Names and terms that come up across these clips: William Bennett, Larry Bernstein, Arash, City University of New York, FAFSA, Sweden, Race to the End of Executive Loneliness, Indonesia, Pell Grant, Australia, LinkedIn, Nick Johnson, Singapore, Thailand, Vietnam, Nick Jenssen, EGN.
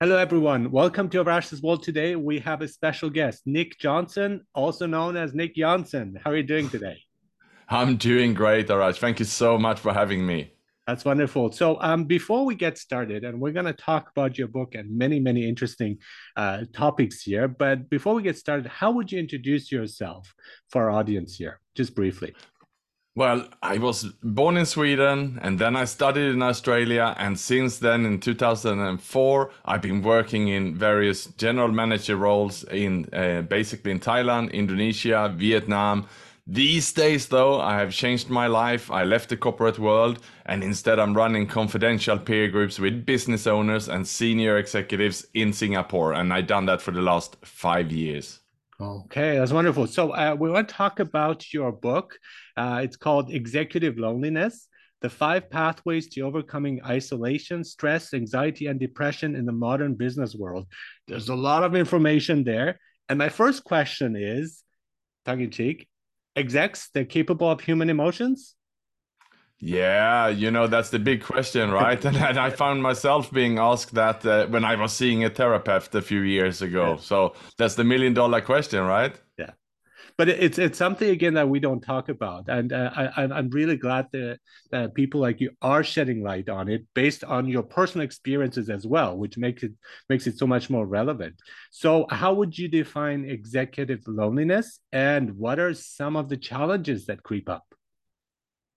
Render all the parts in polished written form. Hello, everyone. Welcome to Arash's World. Today, we have a special guest, Nick Johnson, also known as Nick Jenssen. How are you doing today? I'm doing great, Arash. Thank you so much for having me. That's wonderful. So before we get started, and we're going to talk about your book and many, many interesting topics here. But before we get started, how would you introduce yourself for our audience here, just briefly? Well, I was born in Sweden and then I studied in Australia. And since then, in 2004, I've been working in various general manager roles in basically in Thailand, Indonesia, Vietnam. These days, though, I have changed my life. I left the corporate world and instead I'm running confidential peer groups with business owners and senior executives in Singapore. And I've done that for the last 5 years. Okay, that's wonderful. So we want to talk about your book. It's called Executive Loneliness, The Five Pathways to Overcoming Isolation, Stress, Anxiety, and Depression in the Modern Business World. There's a lot of information there. And my first question is, tongue in cheek, execs, they're capable of human emotions? Yeah, you know, that's the big question, right? And I found myself being asked that when I was seeing a therapist a few years ago. Yeah. So that's the million-dollar question, right? Yeah, but it's something, again, that we don't talk about. And I'm really glad that, people like you are shedding light on it based on your personal experiences as well, which makes it so much more relevant. So how would you define executive loneliness? And what are some of the challenges that creep up?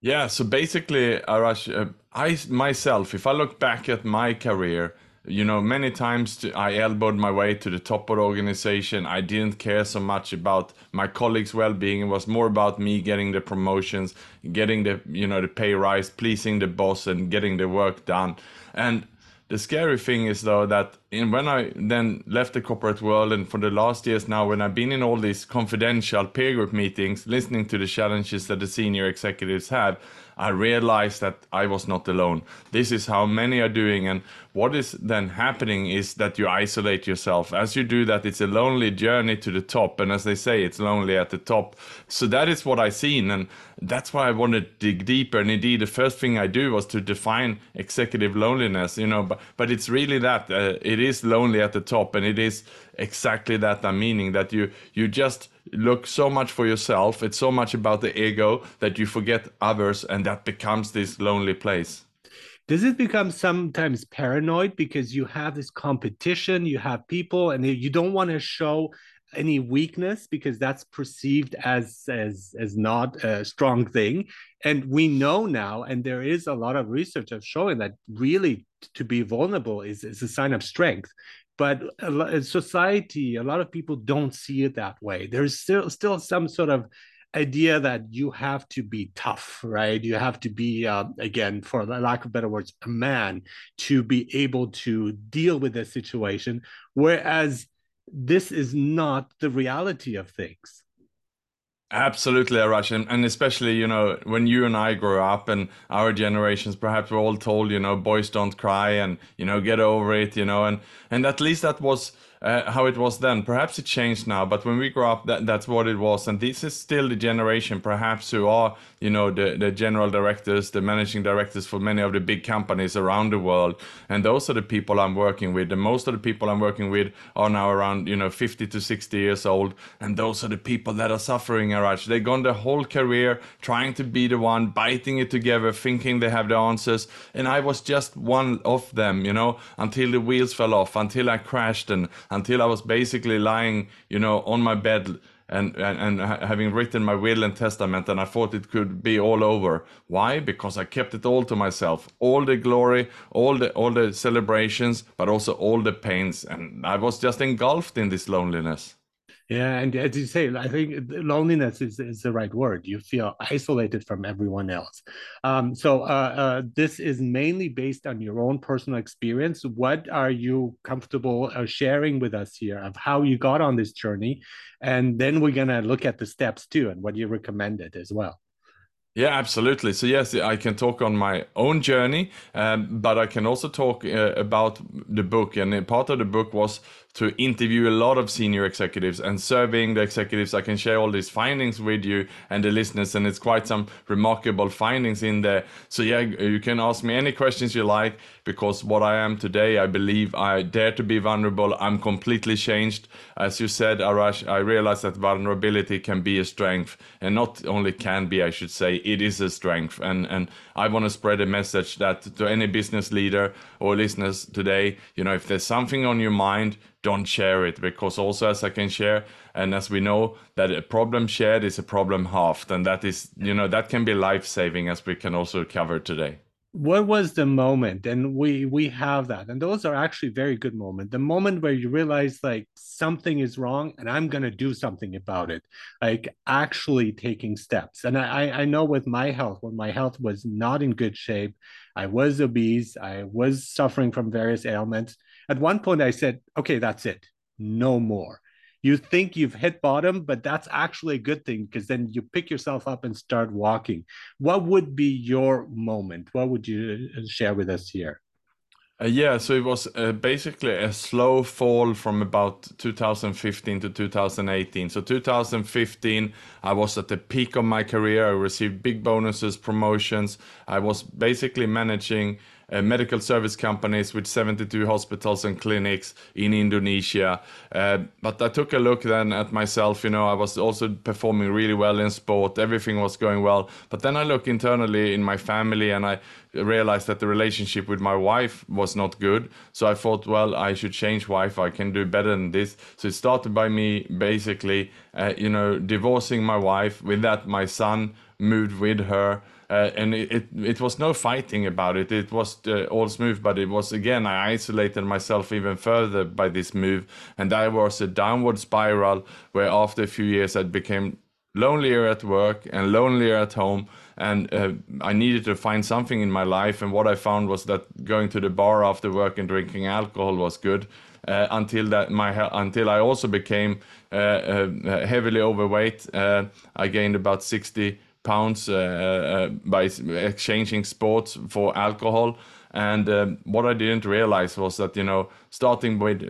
Yeah, so basically, Arash, I myself, if I look back at my career, you know, many times I elbowed my way to the top of the organization. I didn't care so much about my colleagues' well-being. It was more about me getting the promotions, getting the, you know, the pay rise, pleasing the boss and getting the work done. And the scary thing is, though, that when I then left the corporate world and for the last years now, when I've been in all these confidential peer group meetings, listening to the challenges that the senior executives have, I realized that I was not alone. This is how many are doing. And what is then happening is that you isolate yourself. As you do that, it's a lonely journey to the top. And as they say, it's lonely at the top. So that is what I've seen. And that's why I want to dig deeper. And indeed, the first thing I do was to define executive loneliness, you know, but it's really that it is lonely at the top. And it is exactly that I'm meaning, that you just look so much for yourself. It's so much about the ego that you forget others. And that becomes this lonely place. Does it become sometimes paranoid because you have this competition, you have people, and you don't want to show any weakness because that's perceived as not a strong thing? And we know now, and there is a lot of research of showing that really to be vulnerable is a sign of strength. But in society, a lot of people don't see it that way. There's still some sort of idea that you have to be tough, right? You have to be, again, for lack of better words, a man to be able to deal with this situation, whereas this is not the reality of things. Absolutely, Arash. And especially, you know, when you and I grew up and our generations, perhaps we're all told, you know, boys don't cry and, you know, get over it, you know, and at least that was how it was then. Perhaps it changed now, but when we grew up, that's what it was. And this is still the generation, perhaps, who are, you know, the general directors, the managing directors for many of the big companies around the world. And those are the people I'm working with. And most of the people I'm working with are now around, you know, 50 to 60 years old. And those are the people that are suffering, Arash. They've gone their whole career trying to be the one, biting it together, thinking they have the answers. And I was just one of them, you know, until the wheels fell off, until I crashed and until I was basically lying, you know, on my bed and having written my will and testament, and I thought it could be all over. Why? Because I kept it all to myself, all the glory, all the celebrations, but also all the pains. And I was just engulfed in this loneliness. Yeah, and as you say, I think loneliness is the right word. You feel isolated from everyone else. This is mainly based on your own personal experience. What are you comfortable sharing with us here of how you got on this journey? And then we're going to look at the steps too and what you recommended as well. Yeah, absolutely. So yes, I can talk on my own journey, but I can also talk about the book. And part of the book was to interview a lot of senior executives and surveying the executives. I can share all these findings with you and the listeners, and it's quite some remarkable findings in there. So yeah, you can ask me any questions you like, because what I am today, I believe I dare to be vulnerable. I'm completely changed. As you said, Arash, I realized that vulnerability can be a strength, and not only can be, I should say, it is a strength. And I want to spread a message that to any business leader or listeners today, you know, if there's something on your mind, don't share it, because also, as I can share, and as we know, that a problem shared is a problem halved, and that is, you know, that can be life-saving, as we can also cover today. What was the moment? And we have that, and those are actually very good moments. The moment where you realize like something is wrong and I'm going to do something about it, like actually taking steps. And I know with my health, when my health was not in good shape, I was obese, I was suffering from various ailments. At one point I said, okay, that's it, no more. You think you've hit bottom, but that's actually a good thing, because then you pick yourself up and start walking. What would be your moment? What would you share with us here? Yeah, so it was basically a slow fall from about 2015 to 2018. So 2015, I was at the peak of my career. I received big bonuses, promotions. I was basically managing medical service companies with 72 hospitals and clinics in Indonesia. But I took a look then at myself, you know, I was also performing really well in sport, everything was going well. But then I look internally in my family and I realized that the relationship with my wife was not good. So I thought, well, I should change wife, I can do better than this. So it started by me basically, you know, divorcing my wife. With that, my son moved with her. And it was no fighting about it. It was all smooth, but it was, again, I isolated myself even further by this move. And that was a downward spiral where after a few years I became lonelier at work and lonelier at home. And I needed to find something in my life. And what I found was that going to the bar after work and drinking alcohol was good. Until I also became heavily overweight. I gained about 60 pounds by exchanging sports for alcohol. And what I didn't realize was that, you know, starting with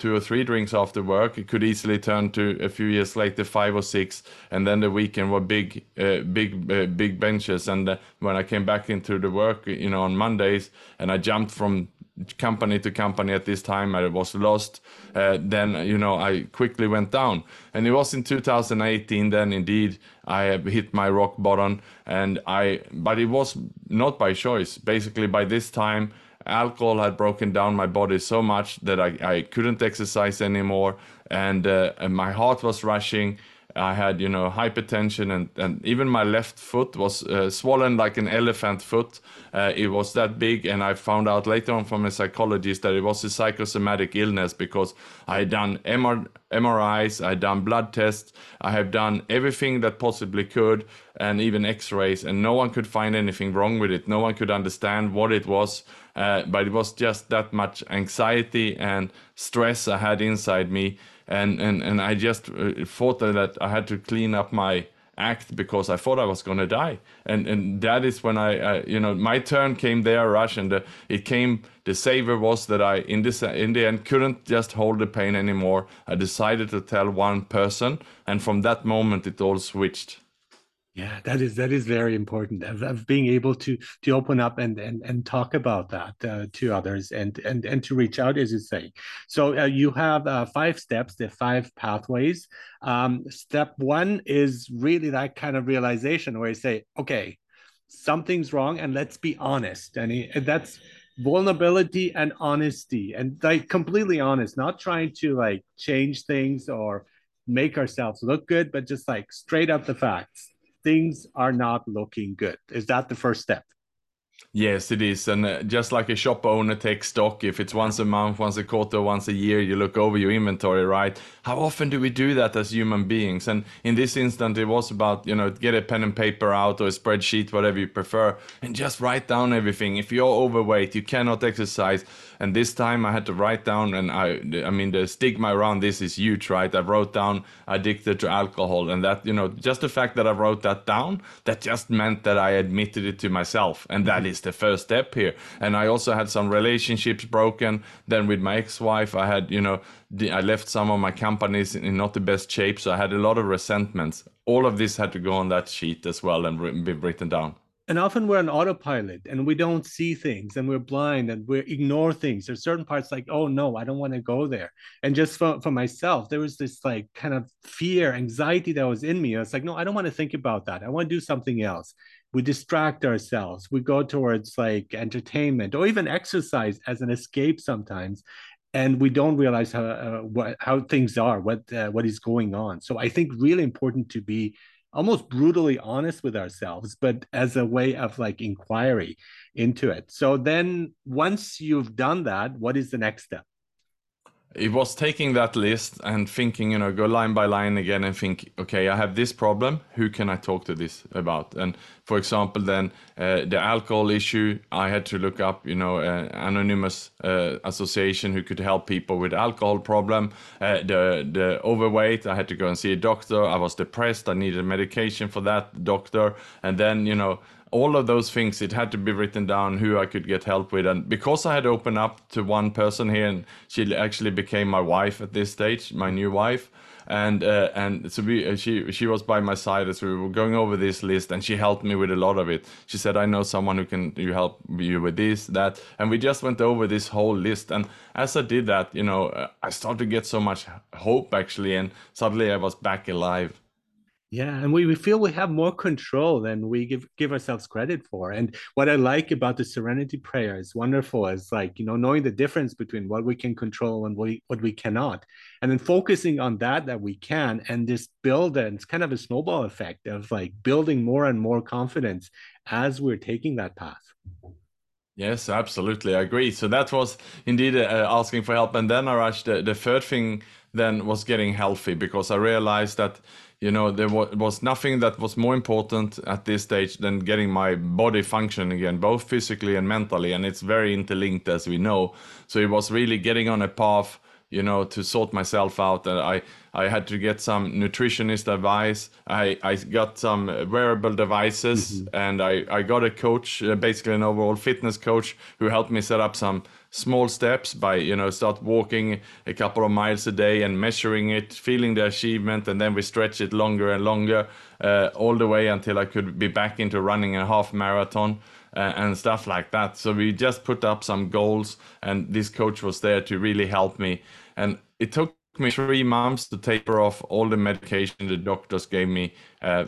2 or 3 drinks after work, it could easily turn to a few years later 5 or 6, and then the weekend were big benches. And when I came back into the work, you know, on Mondays, and I jumped from company to company at this time, I was lost. Then, you know, I quickly went down. And it was in 2018 then indeed I have hit my rock bottom. But it was not by choice. Basically by this time alcohol had broken down my body so much that I couldn't exercise anymore, and my heart was rushing. I had, you know, hypertension, and even my left foot was swollen like an elephant foot. It was that big, and I found out later on from a psychologist that it was a psychosomatic illness, because I had done MRIs, I had done blood tests, I have done everything that possibly could, and even x-rays, and no one could find anything wrong with it. No one could understand what it was, but it was just that much anxiety and stress I had inside me. And I just thought that I had to clean up my act, because I thought I was going to die. And that is when I you know, my turn came there, Rush, and it came. The savior was that I, in the end, couldn't just hold the pain anymore. I decided to tell one person. And from that moment, it all switched. Yeah, that is very important, of being able to open up and talk about that to others and to reach out, as you say. So you have 5 steps, the 5 pathways. Step 1 is really that kind of realization where you say, okay, something's wrong and let's be honest. And that's vulnerability and honesty, and like completely honest, not trying to like change things or make ourselves look good, but just like straight up the facts. Things are not looking good. Is that the first step? Yes, it is. And just like a shop owner takes stock, if it's once a month, once a quarter, once a year, you look over your inventory, right? How often do we do that as human beings? And in this instant, it was about, you know, get a pen and paper out or a spreadsheet, whatever you prefer, and just write down everything. If you're overweight, you cannot exercise. And this time I had to write down, and I mean, the stigma around this is huge, right? I wrote down addicted to alcohol, and that, you know, just the fact that I wrote that down, that just meant that I admitted it to myself. And that is the first step here. And I also had some relationships broken. Then with my ex-wife, I had, you know, I left some of my companies in not the best shape. So I had a lot of resentments. All of this had to go on that sheet as well and be written down. And often we're on autopilot and we don't see things and we're blind and we ignore things. There's certain parts like, oh no, I don't want to go there. And just for myself, there was this like kind of fear, anxiety that was in me. I was like, no, I don't want to think about that. I want to do something else. We distract ourselves. We go towards like entertainment or even exercise as an escape sometimes. And we don't realize how things are, what is going on. So I think really important to be almost brutally honest with ourselves, but as a way of like inquiry into it. So then once you've done that, what is the next step? It was taking that list and thinking, you know, go line by line again and think, okay, I have this problem. Who can I talk to this about? And for example, then the alcohol issue, I had to look up, you know, anonymous association who could help people with alcohol problem. The overweight, I had to go and see a doctor. I was depressed. I needed medication for that doctor. And then, you know, all of those things, it had to be written down who I could get help with. And because I had opened up to one person here, and she actually became my wife at this stage, my new wife. And so she was by my side as we were going over this list, and she helped me with a lot of it. She said, I know someone who can help you with this, that. And we just went over this whole list. And as I did that, you know, I started to get so much hope, actually. And suddenly I was back alive. Yeah, and we feel we have more control than we give ourselves credit for. And what I like about the serenity prayer is wonderful. It's like, you know, knowing the difference between what we can control and what we cannot. And then focusing on that we can, and this build, and it's kind of a snowball effect of like building more and more confidence as we're taking that path. Yes, absolutely. I agree. So that was indeed asking for help. And then, Arash, the third thing then was getting healthy, because I realized that, you know, there was nothing that was more important at this stage than getting my body functioning again, both physically and mentally. And it's very interlinked, as we know. So it was really getting on a path, you know, to sort myself out. And I had to get some nutritionist advice. I got some wearable devices, and I got a coach, basically an overall fitness coach, who helped me set up some small steps by, you know, start walking a couple of miles a day and measuring it, feeling the achievement. And then we stretch it longer and longer, all the way until I could be back into running a half marathon and stuff like that. So we just put up some goals, and this coach was there to really help me. And it took me 3 months to taper off all the medication the doctors gave me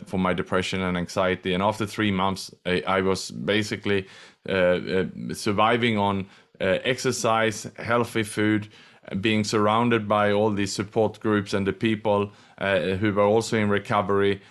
for my depression and anxiety. And after 3 months, I was basically surviving on exercise, healthy food, being surrounded by all these support groups and the people who were also in recovery.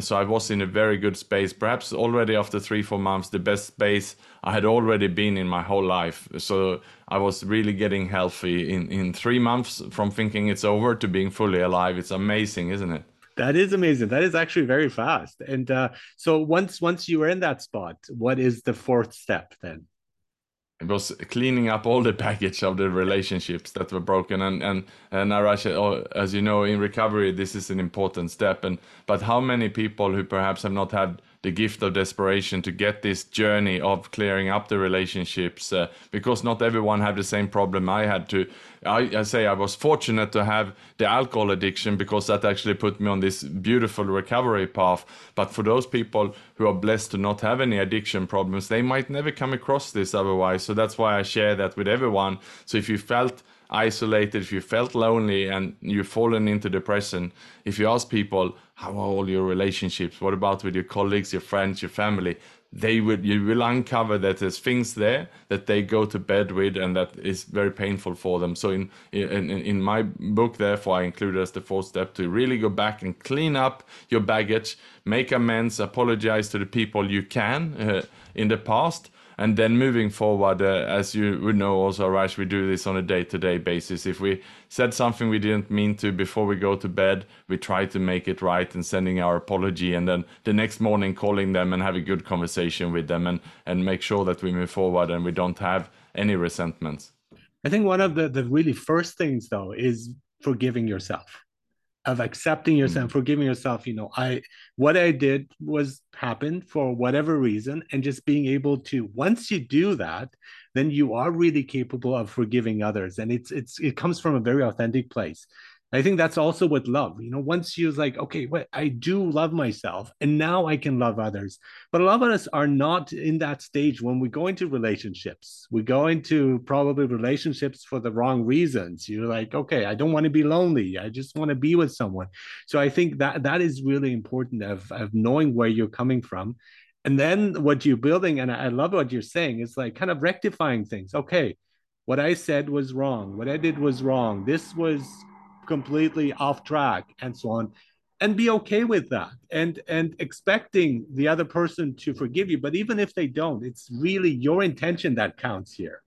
So I was in a very good space, perhaps already after 3-4 months, the best space I had already been in my whole life. So I was really getting healthy in 3 months, from thinking it's over to being fully alive. It's amazing, isn't it? That is amazing. That is actually very fast. And so once you were in that spot, what is the fourth step then? It was cleaning up all the baggage of the relationships that were broken. And Arash, as you know, in recovery, this is an important step. But how many people who perhaps have not had the gift of desperation to get this journey of clearing up the relationships? Because not everyone had the same problem I had to. I say I was fortunate to have the alcohol addiction, because that actually put me on this beautiful recovery path. But for those people who are blessed to not have any addiction problems, they might never come across this otherwise. So that's why I share that with everyone. So if you felt isolated, if you felt lonely and you've fallen into depression, if you ask people, how are all your relationships? What about with your colleagues, your friends, your family? You will uncover that there's things there that they go to bed with, and that is very painful for them. So in my book, therefore, I included as the fourth step to really go back and clean up your baggage, make amends, apologize to the people you can in the past, And then moving forward, as you would know also, Arash, we do this on a day-to-day basis. If we said something we didn't mean to before we go to bed, we try to make it right and sending our apology, and then the next morning calling them and have a good conversation with them, and make sure that we move forward and we don't have any resentments. I think one of the really first things, though, is forgiving yourself, of accepting yourself, forgiving yourself. You know, what I did was happened for whatever reason, and just being able to, once you do that, then you are really capable of forgiving others. And it comes from a very authentic place. I think that's also with love. You know, once you're like, okay, wait, I do love myself, and now I can love others. But a lot of us are not in that stage when we go into relationships. We go into probably relationships for the wrong reasons. You're like, okay, I don't want to be lonely. I just want to be with someone. So I think that is really important of knowing where you're coming from. And then what you're building, and I love what you're saying, is like kind of rectifying things. Okay, what I said was wrong. What I did was wrong. This was completely off track, and so on, and be okay with that, and expecting the other person to forgive you. But even if they don't, it's really your intention that counts here.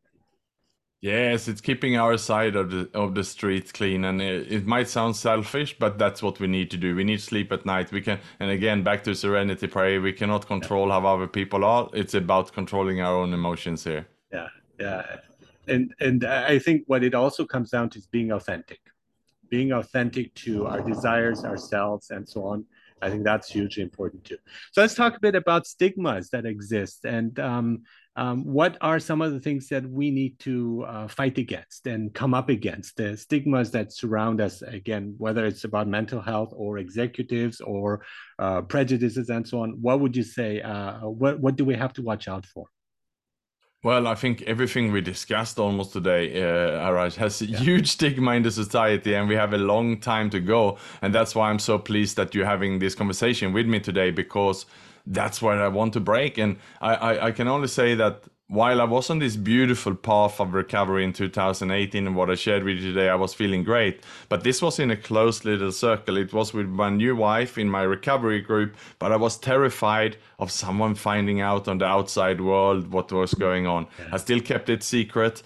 Yes, it's keeping our side of the street clean. And it might sound selfish, but that's what we need to do. We need sleep at night. We can, and again, back to serenity prayer, we cannot control how other people are. It's about controlling our own emotions here. Yeah. And I think what it also comes down to is being authentic to our desires, ourselves, and so on. I think that's hugely important too. So let's talk a bit about stigmas that exist, and what are some of the things that we need to fight against and come up against, the stigmas that surround us, again, whether it's about mental health or executives or prejudices and so on. What would you say, what do we have to watch out for? Well, I think everything we discussed almost today, Arash, has a huge stigma in the society, and we have a long time to go. And that's why I'm so pleased that you're having this conversation with me today, because that's where I want to break. And I can only say that while I was on this beautiful path of recovery in 2018, and what I shared with you today, I was feeling great. But this was in a close little circle. It was with my new wife in my recovery group, but I was terrified of someone finding out on the outside world what was going on. Yeah. I still kept it secret.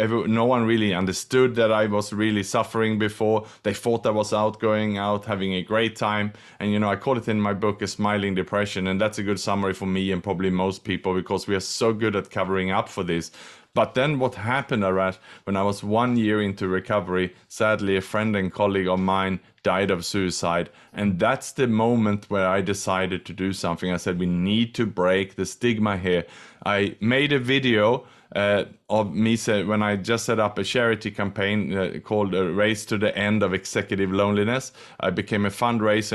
No one really understood that I was really suffering before. They thought I was out, going out, having a great time. And, you know, I call it in my book a smiling depression. And that's a good summary for me and probably most people, because we are so good at covering up for this. But then what happened, Arash, when I was 1 year into recovery, sadly, a friend and colleague of mine died of suicide. And that's the moment where I decided to do something. I said, we need to break the stigma here. I made a video of me when I just set up a charity campaign called Race to the End of Executive Loneliness. I became a fundraiser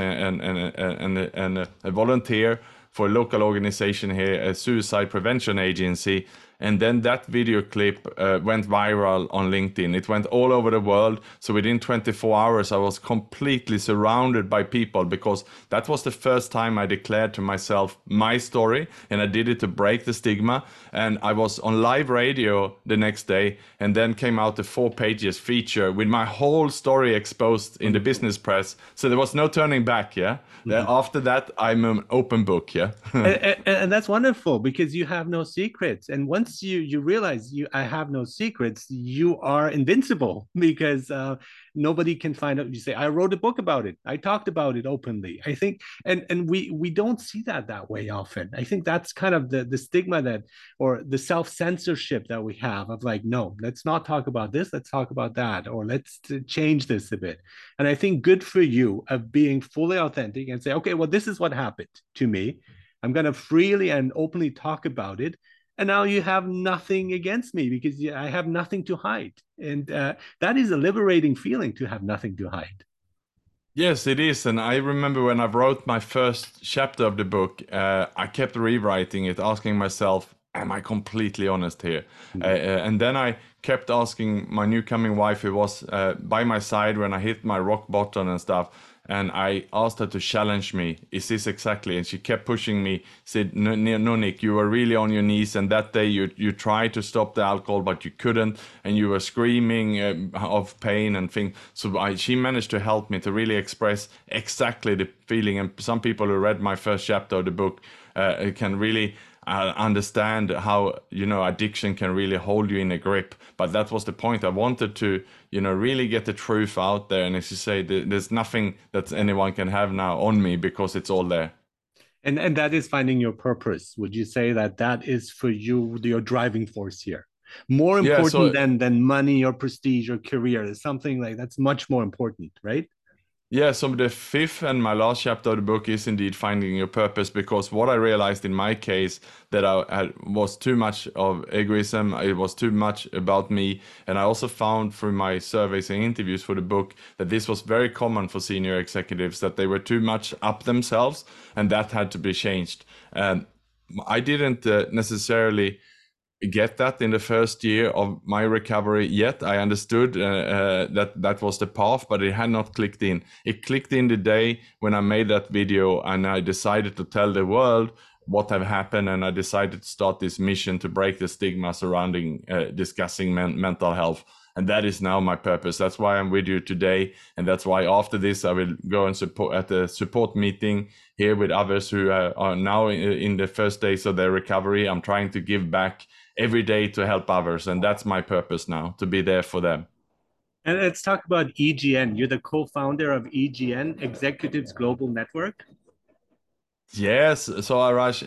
and a volunteer for a local organization here, a suicide prevention agency. And then that video clip went viral on LinkedIn. It went all over the world. So within 24 hours, I was completely surrounded by people, because that was the first time I declared to myself my story. And I did it to break the stigma. And I was on live radio the next day, and then came out the 4-page feature with my whole story exposed in the business press. So there was no turning back. Yeah. Mm-hmm. After that, I'm an open book. Yeah. and that's wonderful, because you have no secrets. And once you realize I have no secrets, you are invincible, because nobody can find out. You say, I wrote a book about it. I talked about it openly. I think, and we don't see that way often. I think that's kind of the stigma that, or the self-censorship that we have of like, no, let's not talk about this. Let's talk about that, or let's change this a bit. And I think good for you of being fully authentic and say, okay, well, this is what happened to me. I'm going to freely and openly talk about it. And now you have nothing against me, because I have nothing to hide. And that is a liberating feeling, to have nothing to hide. Yes, it is. And I remember when I wrote my first chapter of the book, I kept rewriting it, asking myself, am I completely honest here? Mm-hmm. And then I kept asking my new coming wife, who was by my side when I hit my rock bottom and stuff. And I asked her to challenge me. Is this exactly? And she kept pushing me, said, no, Nick, you were really on your knees. And that day you tried to stop the alcohol, but you couldn't. And you were screaming of pain and things. So she managed to help me to really express exactly the feeling. And some people who read my first chapter of the book can really understand how, you know, addiction can really hold you in a grip. But that was the point. I wanted to, you know, really get the truth out there. And as you say, there's nothing that anyone can have now on me because it's all there. And that is finding your purpose. Would you say that that is for you, your driving force here? More important than money or prestige or career. There's something like that's much more important, right? Yeah, so the fifth and my last chapter of the book is indeed finding your purpose, because what I realized in my case that I was too much of egoism, it was too much about me. And I also found through my surveys and interviews for the book that this was very common for senior executives, that they were too much up themselves, and that had to be changed. I didn't necessarily get that in the first year of my recovery yet. I understood that was the path, but it had not clicked in. It clicked in the day when I made that video and I decided to tell the world what had happened, and I decided to start this mission to break the stigma surrounding discussing mental health. And that is now my purpose. That's why I'm with you today. And that's why after this, I will go and support at a support meeting here with others who are now in the first days of their recovery. I'm trying to give back every day to help others. And that's my purpose now, to be there for them. And let's talk about EGN. You're the co-founder of EGN, Executives Global Network. Yes. So Arash,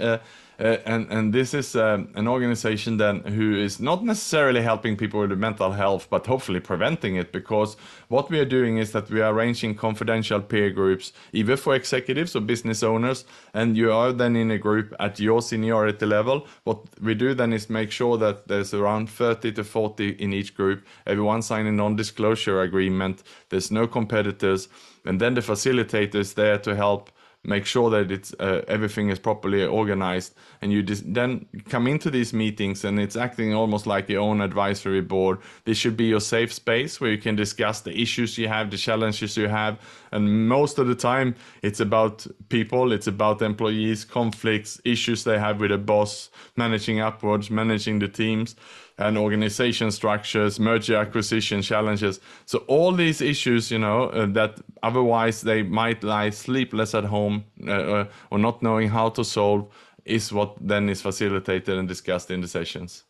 and this is an organization then who is not necessarily helping people with mental health, but hopefully preventing it, because what we are doing is that we are arranging confidential peer groups, either for executives or business owners, and you are then in a group at your seniority level. What we do then is make sure that there's around 30 to 40 in each group. Everyone signed a non-disclosure agreement. There's no competitors. And then the facilitator is there to help make sure that it's everything is properly organized, and you just then come into these meetings, and it's acting almost like your own advisory board. This should be your safe space where you can discuss the issues you have, the challenges you have, and most of the time it's about people, it's about employees, conflicts, issues they have with a boss, managing upwards, managing the teams and organization structures, merger acquisition challenges. So all these issues, you know, that otherwise they might lie sleepless at home or not knowing how to solve, is what then is facilitated and discussed in the sessions.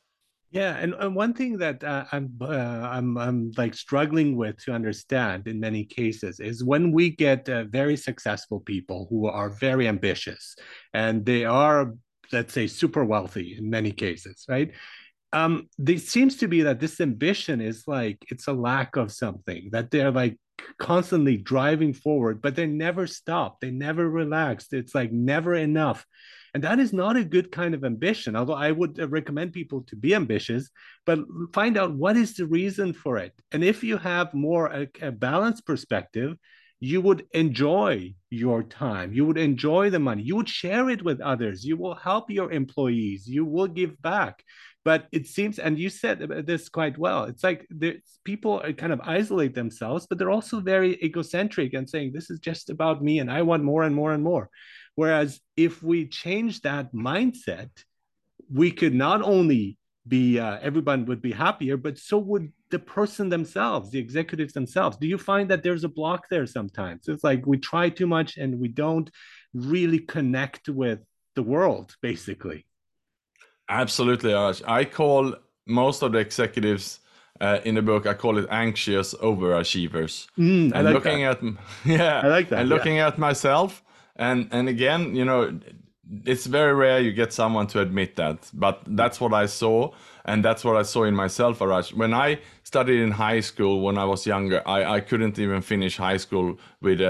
Yeah, and one thing that I'm like struggling with to understand in many cases is when we get very successful people who are very ambitious, and they are, let's say, super wealthy in many cases, right? There seems to be that this ambition is like, it's a lack of something, that they're like constantly driving forward, but they never stop. They never relax. It's like never enough. And that is not a good kind of ambition, although I would recommend people to be ambitious, but find out what is the reason for it. And if you have more a balanced perspective, you would enjoy your time. You would enjoy the money. You would share it with others. You will help your employees. You will give back. But it seems, and you said this quite well, it's like people kind of isolate themselves, but they're also very egocentric and saying, this is just about me and I want more and more and more. Whereas if we change that mindset, we could not only be, everyone would be happier, but so would the person themselves, the executives themselves. Do you find that there's a block there sometimes? It's like we try too much and we don't really connect with the world, basically. Absolutely, Arash. I call most of the executives in the book, I call it anxious overachievers. I like looking that. I like that. And looking at myself, and again, you know, it's very rare you get someone to admit that, but that's what I saw. And that's what I saw in myself, Arash. When I studied in high school, when I was younger, I couldn't even finish high school with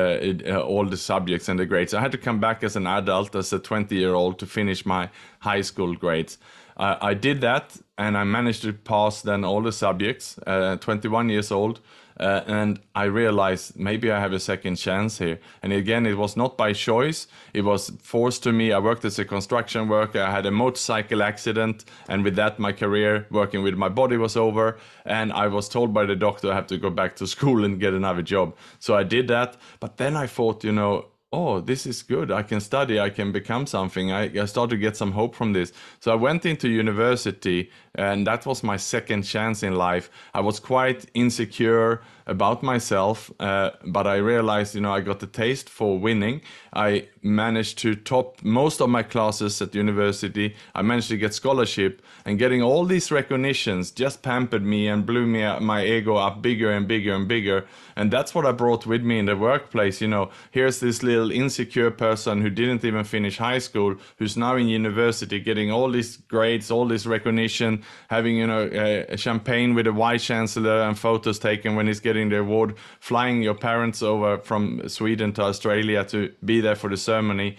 all the subjects and the grades. I had to come back as an adult, as a 20-year-old, to finish my high school grades. I did that, and I managed to pass then all the subjects, 21 years old. And I realized maybe I have a second chance here. And again, it was not by choice. It was forced to me. I worked as a construction worker. I had a motorcycle accident. And with that, my career working with my body was over. And I was told by the doctor I have to go back to school and get another job. So I did that. But then I thought, you know, oh, this is good. I can study. I can become something. I started to get some hope from this. So I went into university, and that was my second chance in life. I was quite insecure about myself, but I realized, you know, I got the taste for winning. I managed to top most of my classes at university. I managed to get scholarship, and getting all these recognitions just pampered me and blew me my ego up bigger and bigger and bigger. And that's what I brought with me in the workplace. You know, here's this little insecure person who didn't even finish high school, who's now in university, getting all these grades, all this recognition, having, you know, a champagne with a vice chancellor and photos taken when he's getting the award, flying your parents over from Sweden to Australia to be there for the ceremony,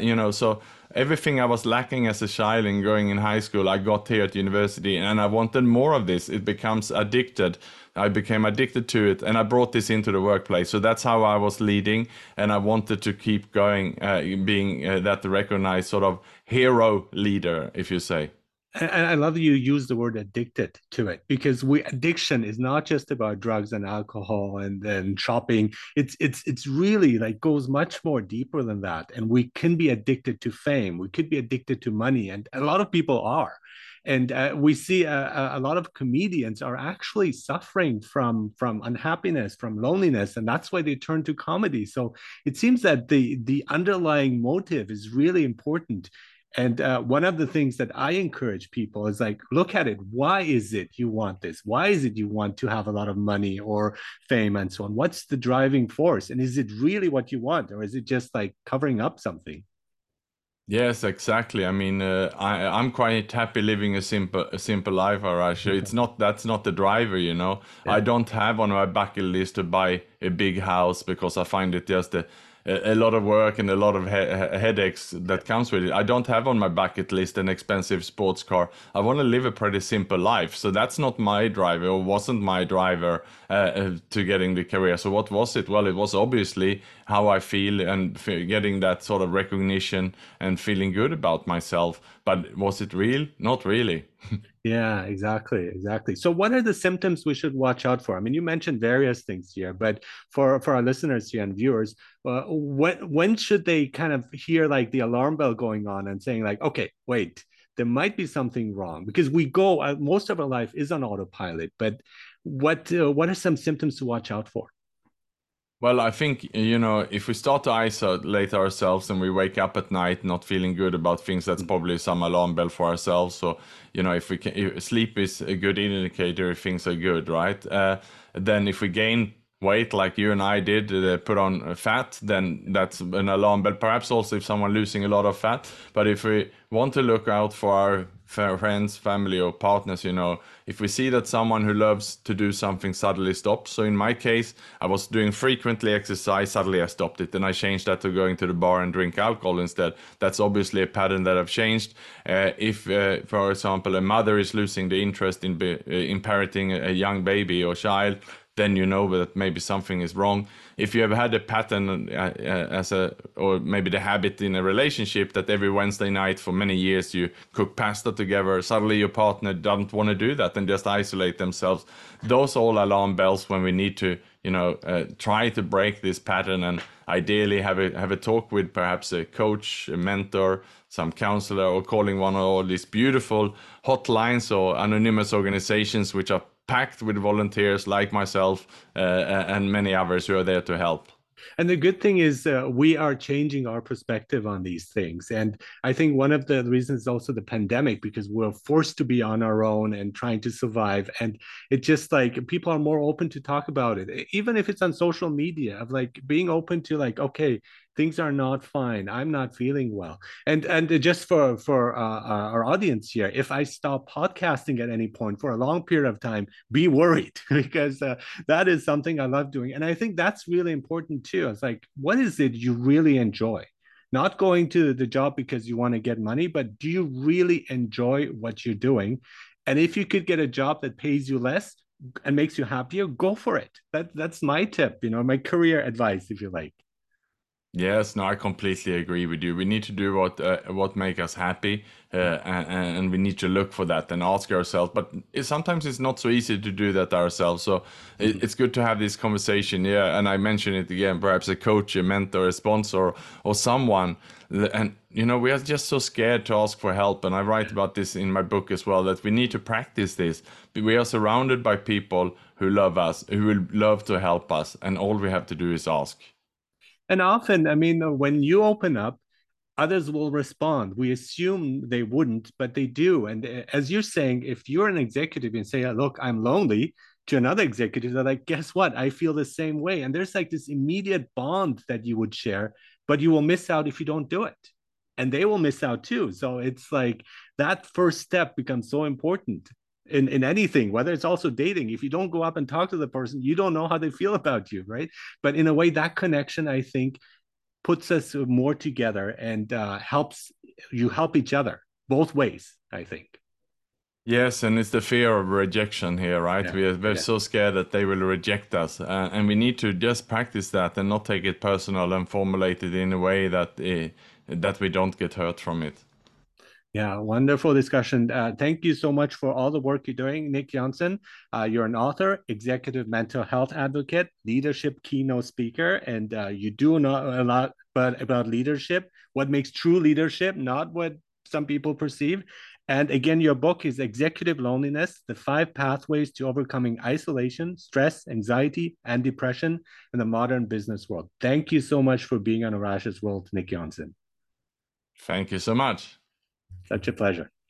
you know. So everything I was lacking as a child and growing in high school, I got here at university, and I wanted more of this. It becomes addicted. I became addicted to it, and I brought this into the workplace. So that's how I was leading, and I wanted to keep going, being that recognized sort of hero leader, if you say. And I love that you use the word addicted to it, because addiction is not just about drugs and alcohol and then shopping. It's really like goes much more deeper than that. And we can be addicted to fame. We could be addicted to money. And a lot of people are. And we see a lot of comedians are actually suffering from unhappiness, from loneliness, and that's why they turn to comedy. So it seems that the underlying motive is really important. And one of the things that I encourage people is like, look at it. Why is it you want this? Why is it you want to have a lot of money or fame and so on? What's the driving force? And is it really what you want? Or is it just like covering up something? Yes, exactly. I mean, I'm quite happy living a simple life, Arash. Okay. That's not the driver, you know. Yeah. I don't have on my bucket list to buy a big house because I find it just a lot of work and a lot of headaches that comes with it. I don't have on my bucket list an expensive sports car. I want to live a pretty simple life. So that's not my driver, or wasn't my driver to getting the career. So what was it? Well, it was obviously how I feel and getting that sort of recognition and feeling good about myself. But was it real? Not really. Yeah, exactly. So what are the symptoms we should watch out for? I mean, you mentioned various things here, but for our listeners here and viewers, when should they kind of hear like the alarm bell going on and saying like, okay, wait, there might be something wrong? Because we go, most of our life is on autopilot, but what are some symptoms to watch out for? Well, I think, you know, if we start to isolate ourselves and we wake up at night not feeling good about things, that's probably some alarm bell for ourselves. So, you know, if sleep is a good indicator if things are good, right? Then if we gain weight like you and I did, put on fat, then that's an alarm bell. Perhaps also if someone losing a lot of fat. But if we want to look out for our friends, family, or partners, you know, if we see that someone who loves to do something suddenly stops. So in my case, I was doing frequently exercise, suddenly I stopped it, and I changed that to going to the bar and drink alcohol instead. That's obviously a pattern that I've changed. If for example, a mother is losing the interest in parenting a young baby or child, then you know that maybe something is wrong. If you have had a pattern or maybe the habit in a relationship that every Wednesday night for many years you cook pasta together, suddenly your partner doesn't want to do that and just isolate themselves. Those are all alarm bells when we need to, you know, try to break this pattern and ideally have a talk with perhaps a coach, a mentor, some counselor, or calling one of all these beautiful hotlines or anonymous organizations which are packed with volunteers like myself and many others who are there to help. And the good thing is we are changing our perspective on these things. And I think one of the reasons is also the pandemic, because we're forced to be on our own and trying to survive. And it's just like people are more open to talk about it, even if it's on social media, of like being open to like, okay, things are not fine. I'm not feeling well. And just for our audience here, if I stop podcasting at any point for a long period of time, be worried because that is something I love doing. And I think that's really important too. It's like, what is it you really enjoy? Not going to the job because you want to get money, but do you really enjoy what you're doing? And if you could get a job that pays you less and makes you happier, go for it. That's my tip, you know, my career advice, if you like. Yes, no, I completely agree with you. We need to do what makes us happy, and we need to look for that and ask ourselves. But sometimes it's not so easy to do that ourselves. So it's good to have this conversation. Yeah, and I mentioned it again, perhaps a coach, a mentor, a sponsor, or someone. And, you know, we are just so scared to ask for help. And I write about this in my book as well, that we need to practice this. We are surrounded by people who love us, who will love to help us. And all we have to do is ask. And often, I mean, when you open up, others will respond. We assume they wouldn't, but they do. And as you're saying, if you're an executive and say, look, I'm lonely, to another executive, they're like, guess what? I feel the same way. And there's like this immediate bond that you would share, but you will miss out if you don't do it. And they will miss out too. So it's like that first step becomes so important in anything, whether it's also dating. If you don't go up and talk to the person, you don't know how they feel about you, right? But in a way, that connection, I think, puts us more together and helps you help each other both ways, I think. Yes, and it's the fear of rejection here, right? Yeah. We're so scared that they will reject us. And we need to just practice that and not take it personal and formulate it in a way that that we don't get hurt from it. Yeah, wonderful discussion. Thank you so much for all the work you're doing, Nick Johnson. You're an author, executive mental health advocate, leadership keynote speaker, and you do know a lot about leadership, what makes true leadership, not what some people perceive. And again, your book is Executive Loneliness, The 5 Pathways to Overcoming Isolation, Stress, Anxiety, and Depression in the Modern Business World. Thank you so much for being on Arash's World, Nick Johnson. Thank you so much. Such a pleasure.